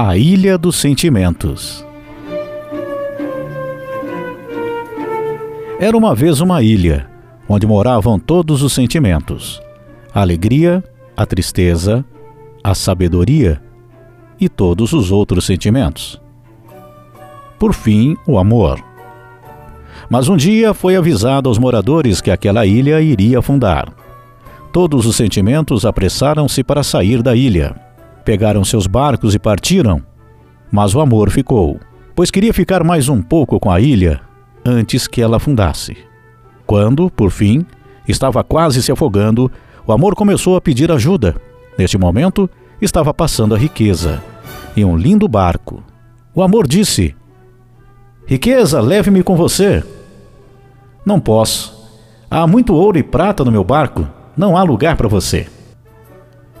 A Ilha dos Sentimentos. Era uma vez uma ilha, onde moravam todos os sentimentos: a alegria, a tristeza, a sabedoria e todos os outros sentimentos. Por fim, o amor. Mas um dia foi avisado aos moradores que aquela ilha iria afundar. Todos os sentimentos apressaram-se para sair da ilha. Pegaram seus barcos e partiram, mas o amor ficou, pois queria ficar mais um pouco com a ilha antes que ela afundasse. Quando, por fim, estava quase se afogando, o amor começou a pedir ajuda. Neste momento, estava passando a riqueza em um lindo barco. O amor disse: "Riqueza, leve-me com você." "Não posso. Há muito ouro e prata no meu barco. Não há lugar para você."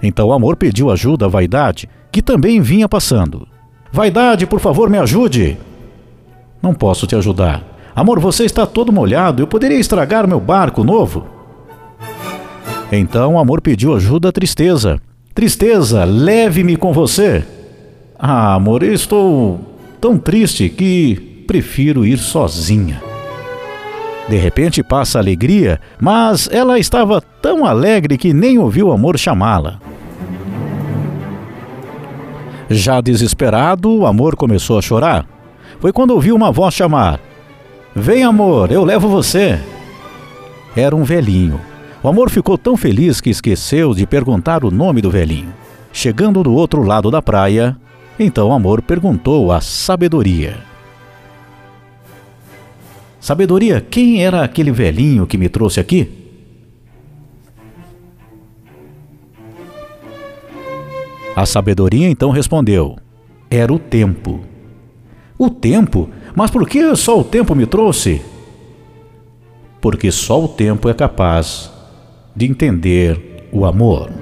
Então o amor pediu ajuda à vaidade, que também vinha passando. "Vaidade, por favor, me ajude." "Não posso te ajudar. Amor, você está todo molhado. Eu poderia estragar meu barco novo." Então o amor pediu ajuda à tristeza. "Tristeza, leve-me com você." "Ah, amor, eu estou tão triste que prefiro ir sozinha." De repente passa a alegria, mas ela estava tão alegre que nem ouviu o amor chamá-la. Já desesperado, o amor começou a chorar. Foi quando ouviu uma voz chamar: "Vem, amor, eu levo você." Era um velhinho. O amor ficou tão feliz que esqueceu de perguntar o nome do velhinho. Chegando do outro lado da praia, então o amor perguntou à sabedoria: "Sabedoria, quem era aquele velhinho que me trouxe aqui?" A sabedoria então respondeu: "Era o tempo." "O tempo? Mas por que só o tempo me trouxe?" "Porque só o tempo é capaz de entender o amor."